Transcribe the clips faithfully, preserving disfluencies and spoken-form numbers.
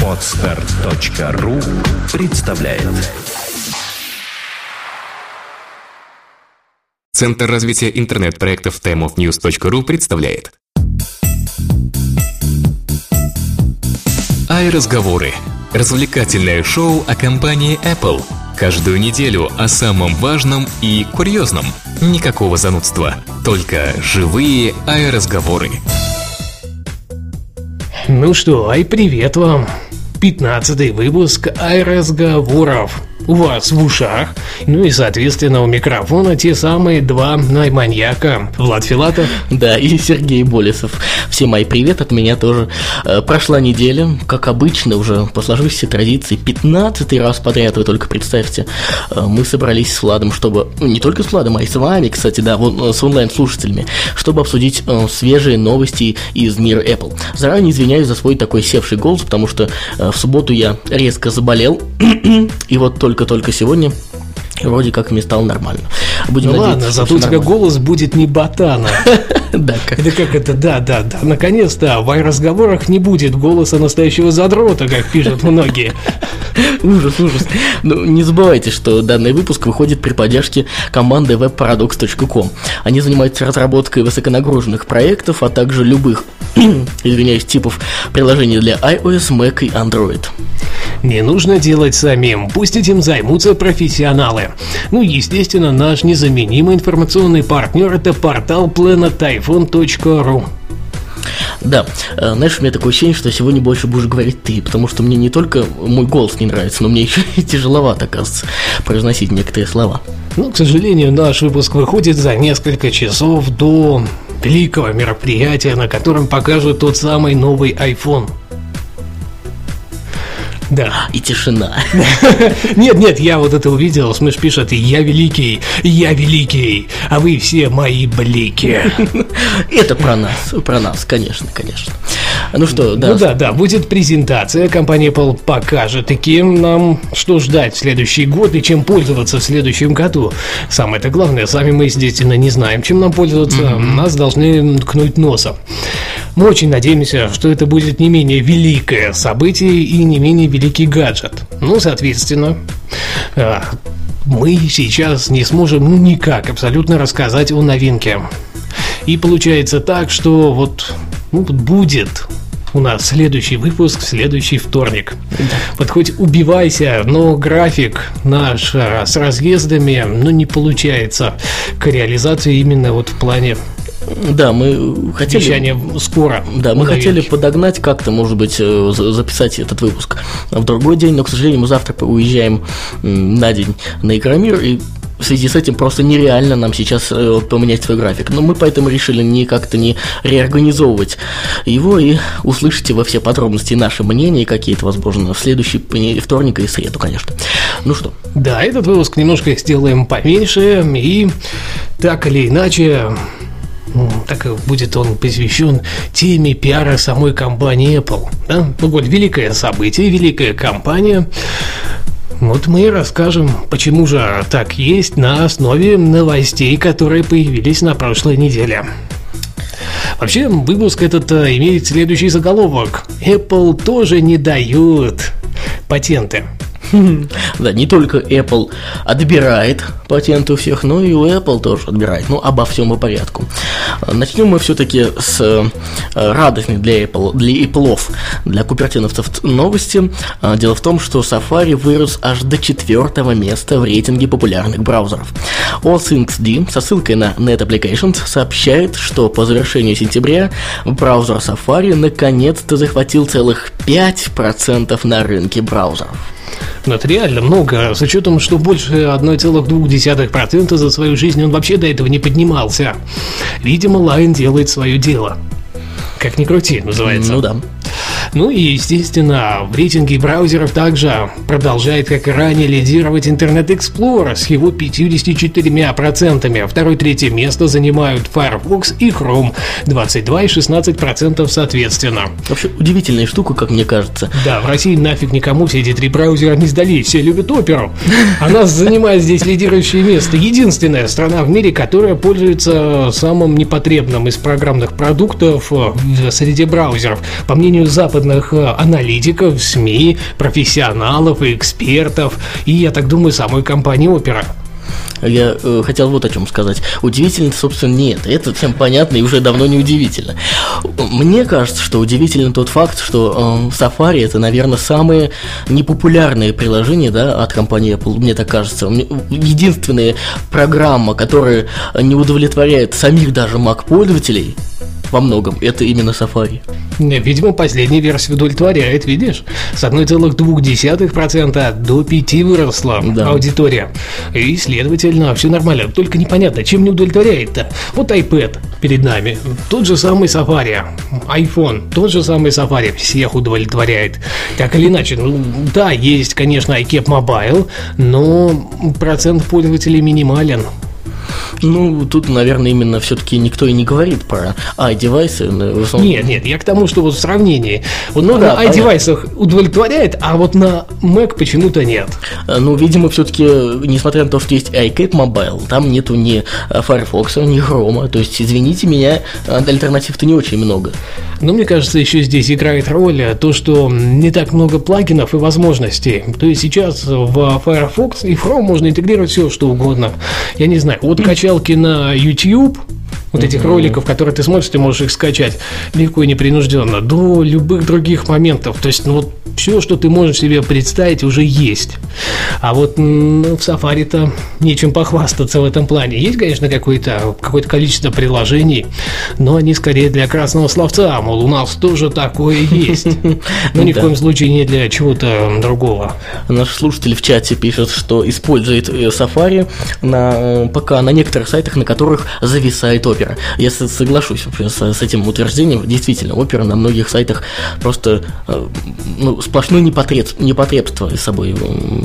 Podcaster.ру представляет. Центр развития интернет-проектов timeofnews.ru представляет Ай-разговоры. Развлекательное шоу о компании Apple. Каждую неделю о самом важном и курьезном. Никакого занудства, только живые ай-разговоры. Ну что, ай, привет вам! пятнадцатый выпуск ай-разговоров у вас в ушах, ну и, соответственно, у микрофона те самые два ай-маньяка. Влад Филатов. Да, и Сергей Болесов. Всем ай-привет от меня тоже. Прошла неделя, как обычно, уже по сложившейся традиции, пятнадцатый раз подряд, вы только представьте, мы собрались с Владом, чтобы, не только с Владом, а и с вами, кстати, да, с онлайн-слушателями, чтобы обсудить свежие новости из мира Apple. Заранее извиняюсь за свой такой севший голос, потому что в субботу я резко заболел, и вот только Только-только сегодня вроде как мне стало нормально. Будем ну надеяться, ладно, зато у тебя голос будет не ботана. Да, как это, как это, да, да, да. Наконец-то в разговорах не будет голоса настоящего задрота, как пишут многие. Ужас, ужас. Ну, не забывайте, что данный выпуск выходит при поддержке команды веб парадокс точка ком. Они занимаются разработкой высоконагруженных проектов, а также любых, извиняюсь, типов приложений для iOS, Mac и Android. Не нужно делать самим, пусть этим займутся профессионалы. Ну, естественно, наш незаменимый информационный партнер – это портал планетифон точка ру. Да, знаешь, у меня такое ощущение, что сегодня больше будешь говорить ты, потому что мне не только мой голос не нравится, но мне еще и тяжеловато, оказывается, произносить некоторые слова. Ну, к сожалению, наш выпуск выходит за несколько часов до великого мероприятия, на котором покажут тот самый новый iPhone. Да. И тишина. Нет, нет, я вот это увидел. Смыш пишет: я великий, я великий, а вы все мои блики. Это про нас, про нас, конечно, конечно. Ну что, да. Ну да, да, будет презентация. Компания Apple покажет таки нам, что ждать в следующий год и чем пользоваться в следующем году. Самое-то главное, сами мы, естественно, не знаем, чем нам пользоваться. Mm-hmm. Нас должны ткнуть носом. Мы очень надеемся, что это будет не менее великое событие и не менее великий гаджет. Ну, соответственно, мы сейчас не сможем ну, никак абсолютно рассказать о новинке. И получается так, что вот ну, будет у нас следующий выпуск в следующий вторник. Вот хоть убивайся, но график наш с разъездами ну, не получается к реализации именно вот в плане. Да, мы хотели... Обещание скоро. Да, мы хотели подогнать как-то, может быть, записать этот выпуск в другой день, но, к сожалению, мы завтра уезжаем на день на Игромир, и в связи с этим просто нереально нам сейчас поменять свой график. Но мы поэтому решили не как-то не реорганизовывать его, и услышите во все подробности наши мнения какие-то, возможно, в следующий вторник и среду, конечно. Ну что? Да, этот выпуск немножко сделаем поменьше, и так или иначе... Так будет он посвящен теме пиара самой компании Apple, да? Ну вот, великое событие, великая компания. Вот мы и расскажем, почему же так есть на основе новостей, которые появились на прошлой неделе. Вообще, выпуск этот имеет следующий заголовок: Apple тоже не дают патенты. Да, не только Apple отбирает патенты у всех, но и у Apple тоже отбирает. Ну, обо всем по порядку. Начнем мы все-таки с радостной для Apple, для Apple'ов, для купертиновцев новости. Дело в том, что Safari вырос аж до четвертого места в рейтинге популярных браузеров. All Things D со ссылкой на NetApplications сообщает, что по завершению сентября браузер Safari наконец-то захватил целых пять процентов на рынке браузеров. Но это реально много, с учетом, что больше одна целая две десятых процента за свою жизнь он вообще до этого не поднимался. Видимо, Лайн делает свое дело. Как ни крути, называется. Ну да. Ну и, естественно, в рейтинге браузеров также продолжает, как и ранее, лидировать Internet Explorer с его пятьюдесятью четырьмя процентами. Второе-третье место занимают Firefox и Chrome, двадцать два и шестнадцать процентов соответственно. Вообще удивительная штука, как мне кажется. Да, в России нафиг никому все эти три браузера не сдались, все любят Оперу. Она занимает здесь лидирующее место. Единственная страна в мире, которая пользуется самым непотребным из программных продуктов среди браузеров. По мнению западных аналитиков, СМИ, профессионалов и экспертов, и, я так думаю, самой компании Opera. Я э, хотел вот о чем сказать. Удивительно, собственно, нет. Это всем понятно и уже давно не удивительно. Мне кажется, что удивителен тот факт, что э, Safari — это, наверное, самые непопулярные приложения, да, от компании Apple, мне так кажется. Единственная программа, которая не удовлетворяет самих даже Mac-пользователей во многом, это именно Safari. Видимо, последняя версия удовлетворяет, видишь? С одна целая две десятых процента до пяти процентов выросла, да, аудитория. И, следовательно, все нормально. Только непонятно, чем не удовлетворяет-то? Вот iPad перед нами, тот же самый Safari. iPhone, тот же самый Safari. Всех удовлетворяет. Так или иначе, ну, да, есть, конечно, iCap Mobile, но процент пользователей минимален. Ну, тут, наверное, именно все-таки никто и не говорит про i-девайсы. Нет, нет, я к тому, что вот в сравнении. Вот много да, на i-девайсах удовлетворяет, а вот на Mac почему-то нет. Ну, видимо, все-таки, несмотря на то, что есть iCap Mobile, там нету ни Firefox, ни Chrome. То есть, извините меня, альтернатив-то не очень много. Но мне кажется, еще здесь играет роль то, что не так много плагинов и возможностей. То есть, сейчас в Firefox и Chrome можно интегрировать все, что угодно. Я не знаю, вот качалки на YouTube, вот этих mm-hmm. роликов, которые ты смотришь, ты можешь их скачать легко и непринужденно, до любых других моментов. То есть, ну вот все, что ты можешь себе представить, уже есть. А вот ну, в Safari-то нечем похвастаться в этом плане. Есть, конечно, какое-то, какое-то количество приложений, но они скорее для красного словца, мол, у нас тоже такое есть. Но ни в коем случае не для чего-то другого. Наш слушатель в чате пишет, что использует Safari на пока на некоторых сайтах, на которых зависает Opera. Я соглашусь с этим утверждением. Действительно, Opera на многих сайтах просто ну, сплошное непотребство, непотребство из собой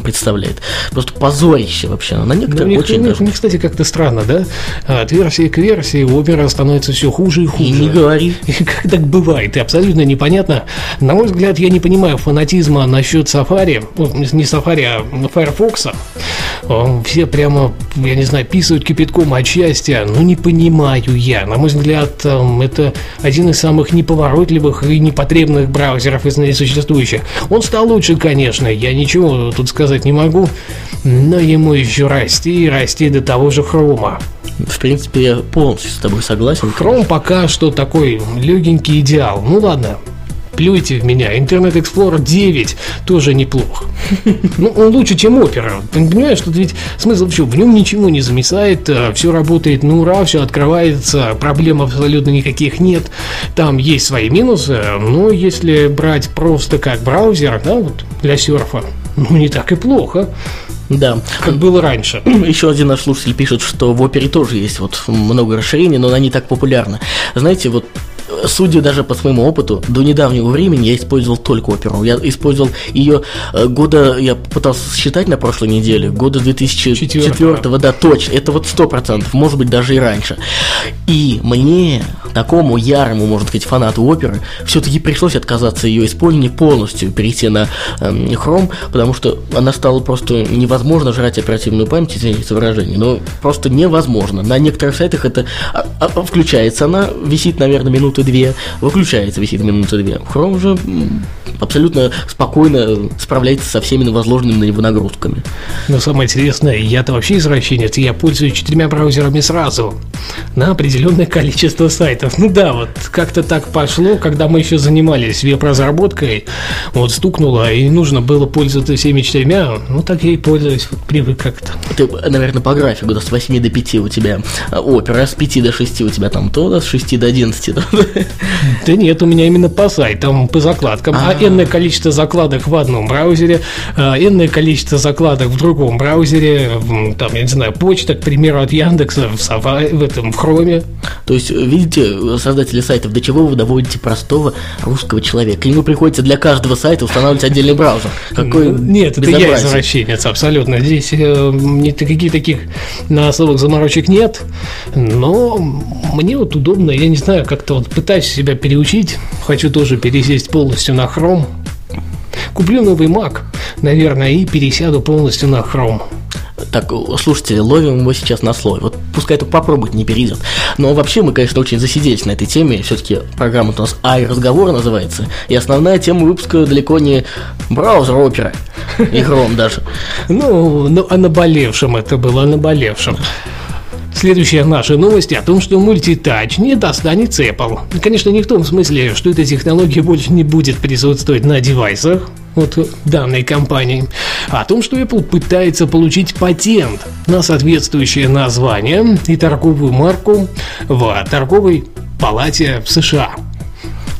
представляет. Просто позорище вообще. На некоторых да, очень даже. Мне, кстати, как-то странно, да? От версии к версии Opera становится все хуже и хуже. И не говори. И как так бывает? И абсолютно непонятно. На мой взгляд, я не понимаю фанатизма насчет Safari. Не Safari, а Firefox. Все прямо, я не знаю, писают кипятком от счастья. Ну, не понимаю я. На мой взгляд, это один из самых неповоротливых и непотребных браузеров из существующих. Он стал лучше, конечно. Я ничего тут сказать не могу. Но ему еще расти и расти до того же Хрома. В принципе, я полностью с тобой согласен. Хром пока что такой легенький идеал. Ну, ладно. Плюйте в меня. Internet Explorer девять тоже неплох. Ну, он лучше, чем Opera. Ты понимаешь, что ведь смысл в чем? В нем ничего не замесает, все работает на ура, все открывается, проблем абсолютно никаких нет. Там есть свои минусы, но если брать просто как браузер, да, вот для серфа, ну, не так и плохо. Да. Как было раньше. Еще один наш слушатель пишет, что в Opera тоже есть вот много расширений, но она не так популярна. Знаете, вот судя даже по своему опыту, до недавнего времени я использовал только Opera. Я использовал ее года, я пытался считать на прошлой неделе, года две тысячи четвёртого, да, точно. Это вот сто процентов, может быть, даже и раньше. И мне, такому ярому, можно сказать, фанату Opera, все-таки пришлось отказаться ее использования полностью, перейти на э, Chrome, потому что она стала просто невозможно жрать оперативную память, извините за выражение, но просто невозможно. На некоторых сайтах это а, а, включается, она висит, наверное, минуты две, выключается, висит минуты две. Chrome же абсолютно спокойно справляется со всеми возложенными на него нагрузками. Но самое интересное, я-то вообще извращенец, я пользуюсь четырьмя браузерами сразу на определенное количество сайтов. Ну да, вот как-то так пошло, когда мы еще занимались веб-разработкой, вот стукнуло, и нужно было пользоваться всеми четырьмя, ну так я и пользуюсь, вот привык как-то. Ты, наверное, по графику, да, с восьми до пяти у тебя Opera, с пяти до шести у тебя там то, да, с шести до одиннадцати, да, Да нет, у меня именно по сайтам, по закладкам. А энное количество закладок в одном браузере, энное количество закладок в другом браузере. Там, я не знаю, почта, к примеру, от Яндекса, в Safari, в этом, в Хроме. То есть, видите, создатели сайтов, до чего вы доводите простого русского человека? Ему приходится для каждого сайта устанавливать отдельный браузер. Какой Нет, безобразие. Это я извращенец, абсолютно. Здесь э, никаких таких насловок заморочек нет. Но мне вот удобно, я не знаю, как-то вот пытаюсь себя переучить. Хочу тоже пересесть полностью на Chrome. Куплю новый Mac, наверное, и пересяду полностью на Chrome. Так, слушатели, ловим его сейчас на слове. Вот пускай это попробовать не перейдет. Но вообще мы, конечно, очень засиделись на этой теме. Все-таки программа у нас «Ай-разговор» называется. И основная тема выпуска далеко не браузер Opera и Chrome даже. Ну, о наболевшем это было, о наболевшем. Следующие наши новости о том, что Multi-Touch не достанется Apple. Конечно, не в том смысле, что эта технология больше не будет присутствовать на девайсах вот данной компании, а о том, что Apple пытается получить патент на соответствующее название и торговую марку в торговой палате в США.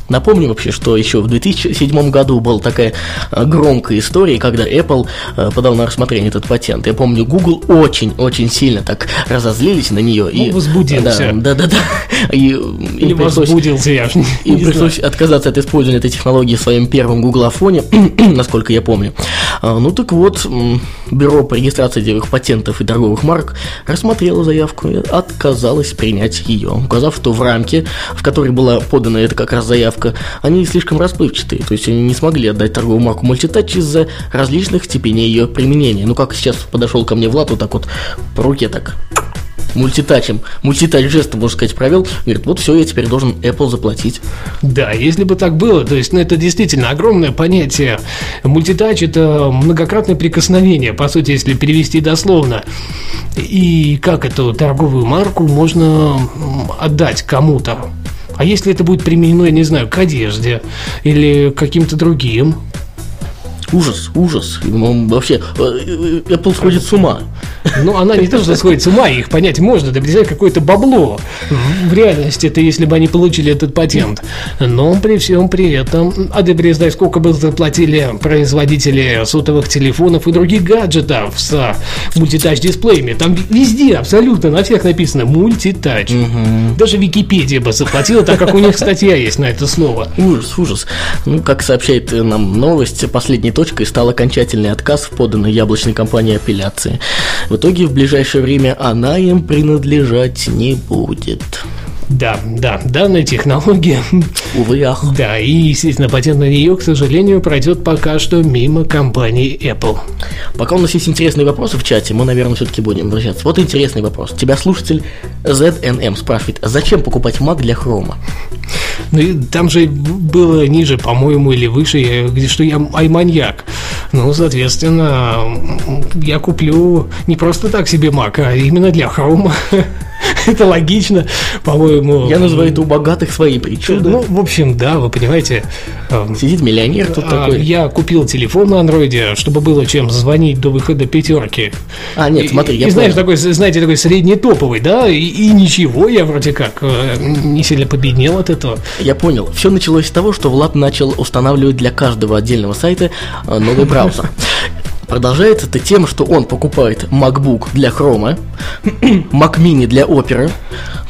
Напомню вообще, что еще в две тысячи седьмом году была такая громкая история, когда Apple подал на рассмотрение этот патент. Я помню, Google очень-очень сильно так разозлились на нее. Он и возбудился. Да, да, да. да. И, Или им возбудился, я же не Им не пришлось знаю. отказаться от использования этой технологии в своем первом гуглофоне, насколько я помню. Ну так вот, бюро по регистрации деловых патентов и торговых марок рассмотрело заявку и отказалось принять ее, указав, что в рамке, в которой была подана эта как раз заявка, они слишком расплывчатые, то есть они не смогли отдать торговую марку Multi-Touch из-за различных степеней ее применения. Ну как сейчас подошел ко мне Влад, вот так вот по руке так мультитачем, мультитач жестом, можно сказать, провел, говорит, вот все, я теперь должен Apple заплатить. Да, если бы так было, то есть, ну, это действительно огромное понятие. Мультитач – это многократное прикосновение, по сути, если перевести дословно. И как эту торговую марку можно отдать кому-то? А если это будет применено, я не знаю, к одежде или к каким-то другим? Ужас, ужас. Он вообще, Apple сходит с ума. Ну, она не то, что сходит с ума, их понять можно, да, представляешь, какое-то бабло. В реальности это, если бы они получили этот патент. Но при всем при этом, а ты представь, сколько бы заплатили производители сотовых телефонов и других гаджетов с мультитач-дисплеями. Там везде, абсолютно, на всех написано мультитач. Угу. Даже Википедия бы заплатила, так как у них статья есть на это слово. Ужас, ужас. Ну, как сообщает нам новость, последний точкой стал окончательный отказ в поданной яблочной компании апелляции. В итоге в ближайшее время она им принадлежать не будет. Да, да, данная технология. Увы, ах. Да, и, естественно, патент на нее, к сожалению, пройдет пока что мимо компании Apple. Пока у нас есть интересные вопросы в чате, мы, наверное, все-таки будем возвращаться. Вот интересный вопрос. Тебя слушатель зэт эн эм спрашивает, зачем покупать Mac для Хрома? Ну, и там же было ниже, по-моему, или выше, где что я айманьяк. Ну, соответственно, я куплю не просто так себе Mac, а именно для Хрома. Это логично, по-моему. Я называю это у богатых свои причуды. Ну, в общем, да, вы понимаете. Сидит миллионер тут такой. Я купил телефон на андроиде, чтобы было чем звонить до выхода пятерки. А, нет, смотри, я знаешь, такой, знаете, такой среднетоповый, да, и, и ничего, я вроде как не сильно победнел от этого. Я понял, все началось с того, что Влад начал устанавливать для каждого отдельного сайта новый браузер. Продолжается это тем, что он покупает MacBook для Chrome, Mac Mini для Opera,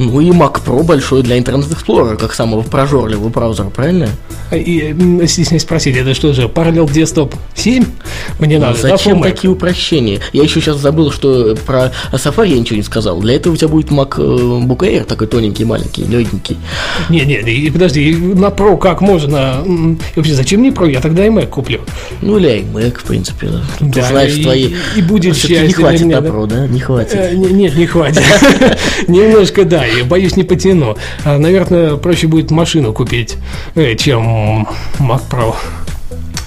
ну и Mac Pro большой для Internet Explorer, как самого прожорливого браузера, правильно? И стесняюсь спросить, это что же, Parallel Desktop семь? Мне надо, ну, зачем да, такие упрощения? Я еще сейчас забыл, что про Safari я ничего не сказал. Для этого у тебя будет MacBook Air, такой тоненький, маленький, легенький. Не-не, подожди, на Pro как можно? И вообще, зачем мне Pro? Я тогда и Mac куплю. Ну или iMac, в принципе, да. Ты да, знаешь, и, твои... и будет счастье. Не хватит меня, добро, да? да? Не хватит. Э, нет, не хватит. Немножко, да, я боюсь, не потяну. Наверное, проще будет машину купить, чем Mac Pro.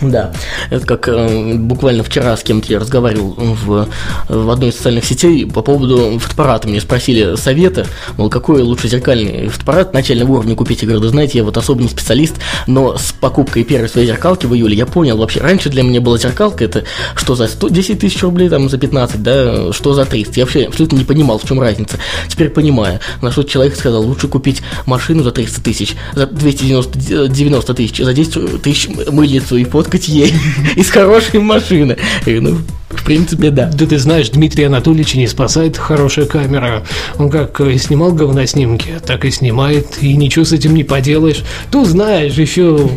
Да, это как э, буквально вчера с кем-то я разговаривал в, в одной из социальных сетей по поводу фотоаппарата. Мне спросили совета, мол, какой лучше зеркальный фотоаппарат начального уровня купить. Я говорю, да знаете, я вот особо не специалист, но с покупкой первой своей зеркалки в июле я понял вообще, раньше для меня была зеркалка, это что за сто десять тысяч рублей, там за пятнадцать, да, что за тридцать. Я вообще абсолютно не понимал, в чем разница. Теперь понимаю, на что человек сказал, лучше купить машину за триста тысяч, за двести девяносто тысяч, за десять тысяч мыльницу и фоткать ей из хорошей машины. И, ну, в принципе, да. Да ты знаешь, Дмитрия Анатольевича не спасает хорошая камера. Он как снимал говноснимки, так и снимает, и ничего с этим не поделаешь. Ты знаешь, еще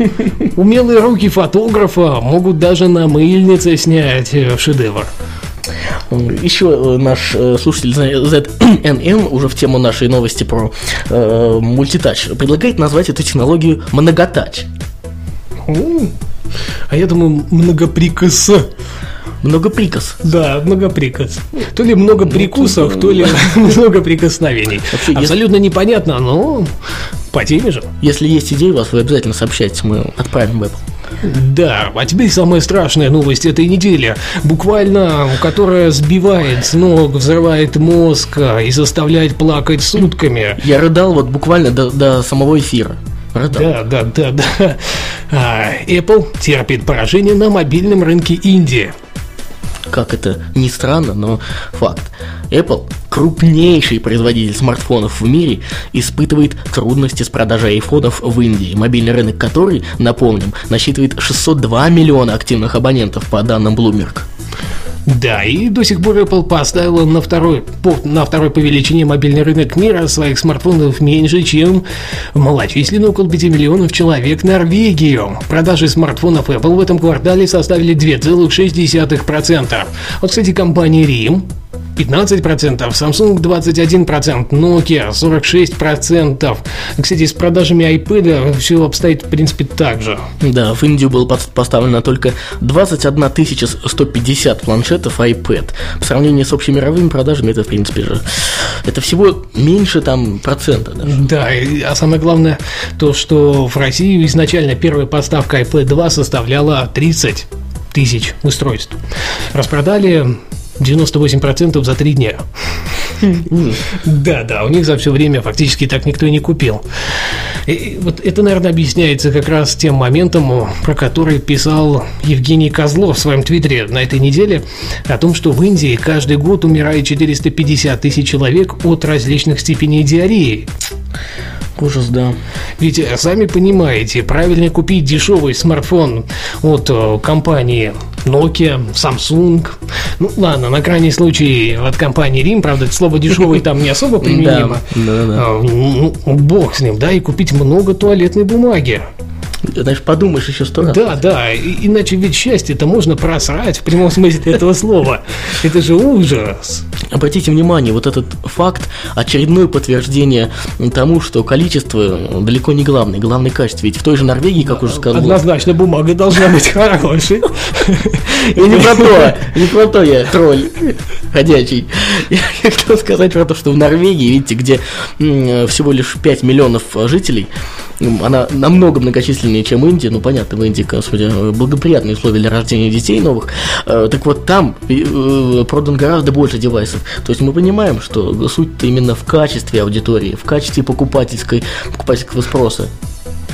умелые руки фотографа могут даже на мыльнице снять шедевр. Еще наш слушатель зэт эн эм уже в тему нашей новости про э, мультитач предлагает назвать эту технологию многотач. А я думаю, многоприкос. Многоприкос. Да, многоприкос. То ли много прикусов, то ли много прикосновений. Абсолютно непонятно, но по теме же. Если есть идеи у вас, вы обязательно сообщайте, мы отправим в Apple. Да, а теперь самая страшная новость этой недели, буквально, которая сбивает с ног, взрывает мозг и заставляет плакать сутками. Я рыдал вот буквально до, до самого эфира. Рыдал. Да, да, да, да. Apple терпит поражение на мобильном рынке Индии. Как это ни странно, но факт. Apple, крупнейший производитель смартфонов в мире, испытывает трудности с продажей айфонов в Индии, мобильный рынок которой, напомним, насчитывает шестьсот два миллиона активных абонентов, по данным Bloomberg. Да, и до сих пор Apple поставила на второй, на второй по величине мобильный рынок мира своих смартфонов меньше, чем малочисленную, около пяти миллионов человек, Норвегию. Продажи смартфонов Apple в этом квартале составили две целых шесть десятых процента. Вот, кстати, компания Рим пятнадцать процентов, Samsung двадцать один процент, Nokia сорок шесть процентов. Кстати, с продажами iPad все обстоит, в принципе, так же. Да, в Индию было поставлено только двадцать одна тысяча сто пятьдесят планшетов iPad. По сравнению с общемировыми продажами, это, в принципе, же это всего меньше там процента даже. Да, и, а самое главное, то, что в России изначально первая поставка iPad два составляла тридцать тысяч устройств. Распродали девяносто восемь процентов за три дня. Да-да, у них за все время фактически так никто и не купил. И вот это, наверное, объясняется как раз тем моментом, про который писал Евгений Козлов в своем твиттере на этой неделе, о том, что в Индии каждый год умирает четыреста пятьдесят тысяч человек от различных степеней диареи. Ужас, да. Ведь, сами понимаете, правильно купить дешевый смартфон от компании Nokia, Samsung. Ну ладно, на крайний случай от компании Рим, правда, это слово дешевый там не особо применимо. Да, да, да. Ну, бог с ним, да, и купить много туалетной бумаги. Знаешь, подумаешь еще сто раз. Да, да, и, иначе ведь счастье-то можно просрать в прямом смысле этого слова. Это же ужас. Обратите внимание, вот этот факт — очередное подтверждение тому, что количество далеко не главное, главное качество. Ведь в той же Норвегии, как уже сказал, однозначно бумага должна быть хорошей. И не про то, не про то я тролль ходячий. Я хотел сказать про то, что в Норвегии, видите, где всего лишь пять миллионов жителей, она намного многочисленнее, чем Индия. Ну, понятно, в Индии, господи, благоприятные условия для рождения детей новых. Так вот, там продан гораздо больше девайсов. То есть мы понимаем, что суть-то именно в качестве аудитории, в качестве покупательской, покупательского спроса,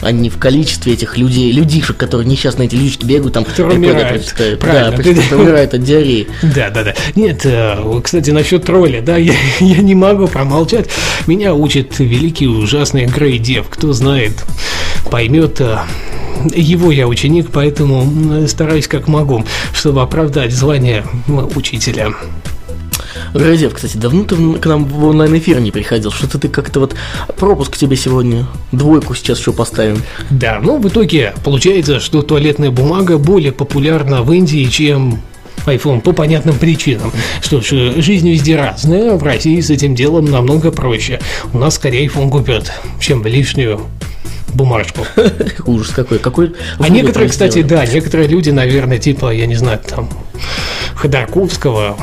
а не в количестве этих людей, людишек, которые несчастно, эти людишки бегают, там умирают. Да, умирают от диареи. Да, да, да. Нет, кстати, насчет тролля, да, я, я не могу промолчать. Меня учит великий ужасный Грей Дев. Кто знает, поймет. Его я ученик, поэтому стараюсь как могу, чтобы оправдать звание учителя. Грозев, кстати, давно ты к нам в онлайн-эфир не приходил. Что-то ты как-то вот пропуск тебе сегодня. Двойку сейчас еще поставим. Да, ну в итоге получается, что туалетная бумага более популярна в Индии, чем iPhone, по понятным причинам. Что ж, жизнь везде разная. В России с этим делом намного проще. У нас скорее iPhone купят, чем лишнюю бумажку. Ужас какой, какой. А некоторые, кстати, да, некоторые люди, наверное, типа, я не знаю, там Ходорковского,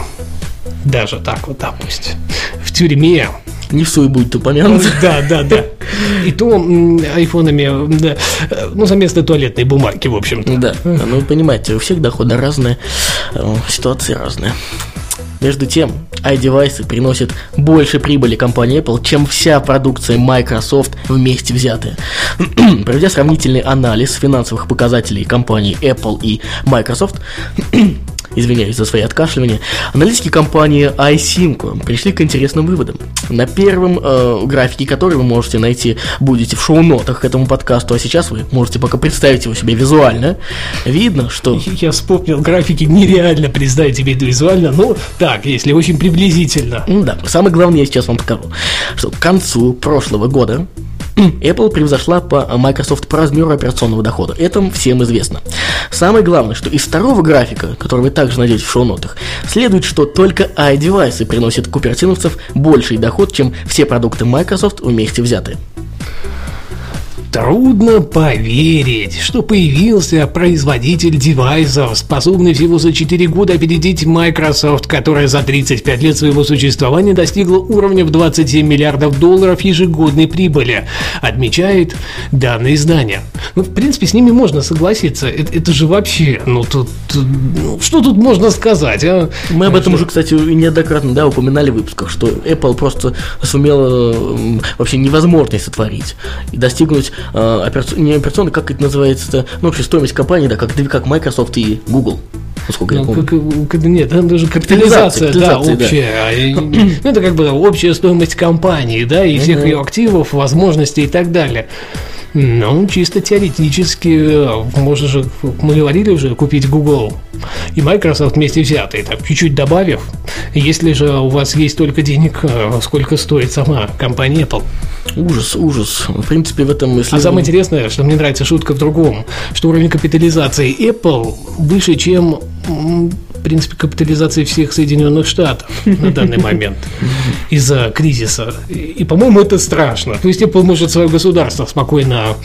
даже так вот, допустим, в тюрьме не все и будет упомянуто. Да, да, да. И то айфонами, да, ну, за место туалетной бумаги, в общем-то. Да, ну, понимаете, у всех доходы разные, ситуации разные. Между тем, iDevice приносит больше прибыли компании Apple, чем вся продукция Microsoft вместе взятая. Проведя сравнительный анализ финансовых показателей компаний Apple и Microsoft, извиняюсь за свои откашливания, аналитики компании iSync пришли к интересным выводам, на первом э, графике, который вы можете найти, будете в шоу-нотах к этому подкасту, а сейчас вы можете пока представить его себе визуально. Видно, что... Я вспомнил, графики нереально представить себе это визуально, но так, если очень приблизительно. Да, самое главное я сейчас вам покажу, что к концу прошлого года Apple превзошла по Microsoft по размеру операционного дохода. Это всем известно. Самое главное, что из второго графика, который вы также найдете в шоу-нотах, следует, что только iDevice приносит купертиновцев больший доход, чем все продукты Microsoft вместе взятые. Трудно поверить, что появился производитель девайсов, способный всего за четыре года опередить Microsoft, которая за тридцать пять лет своего существования достигла уровня в двадцать семь миллиардов долларов ежегодной прибыли, отмечает данное издание. Ну, в принципе, с ними можно согласиться. Это, это же вообще, ну тут, ну, что тут можно сказать, а? Мы об этом уже, кстати, неоднократно, да, упоминали в выпусках, что Apple просто сумела вообще невозможное сотворить и достигнуть Операци... не операционно, как это называется, ну, вообще стоимость компании, да, как, как Microsoft и Google. Насколько ну, я помню. Как, нет, там даже капитализация, капитализация да, общая. Да. И, ну, это как бы общая стоимость компании, да, и всех mm-hmm. ее активов, возможностей и так далее. Ну, чисто теоретически, можно же, мы говорили уже, купить Google и Microsoft вместе взятые, так, чуть-чуть добавив. Если же у вас есть только денег, сколько стоит сама компания Apple? Ужас, ужас. В принципе, в этом мысли... А самое интересное, что мне нравится шутка в другом, что уровень капитализации Apple выше, чем... в принципе, капитализации всех Соединенных Штатов на данный момент из-за кризиса. И, по-моему, это страшно. То есть Apple может свое государство спокойно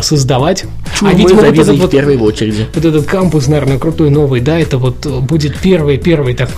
создавать. А видимо, вот этот вот, в первой очереди. Вот этот кампус, наверное, крутой новый, да, это вот будет первый-первый такой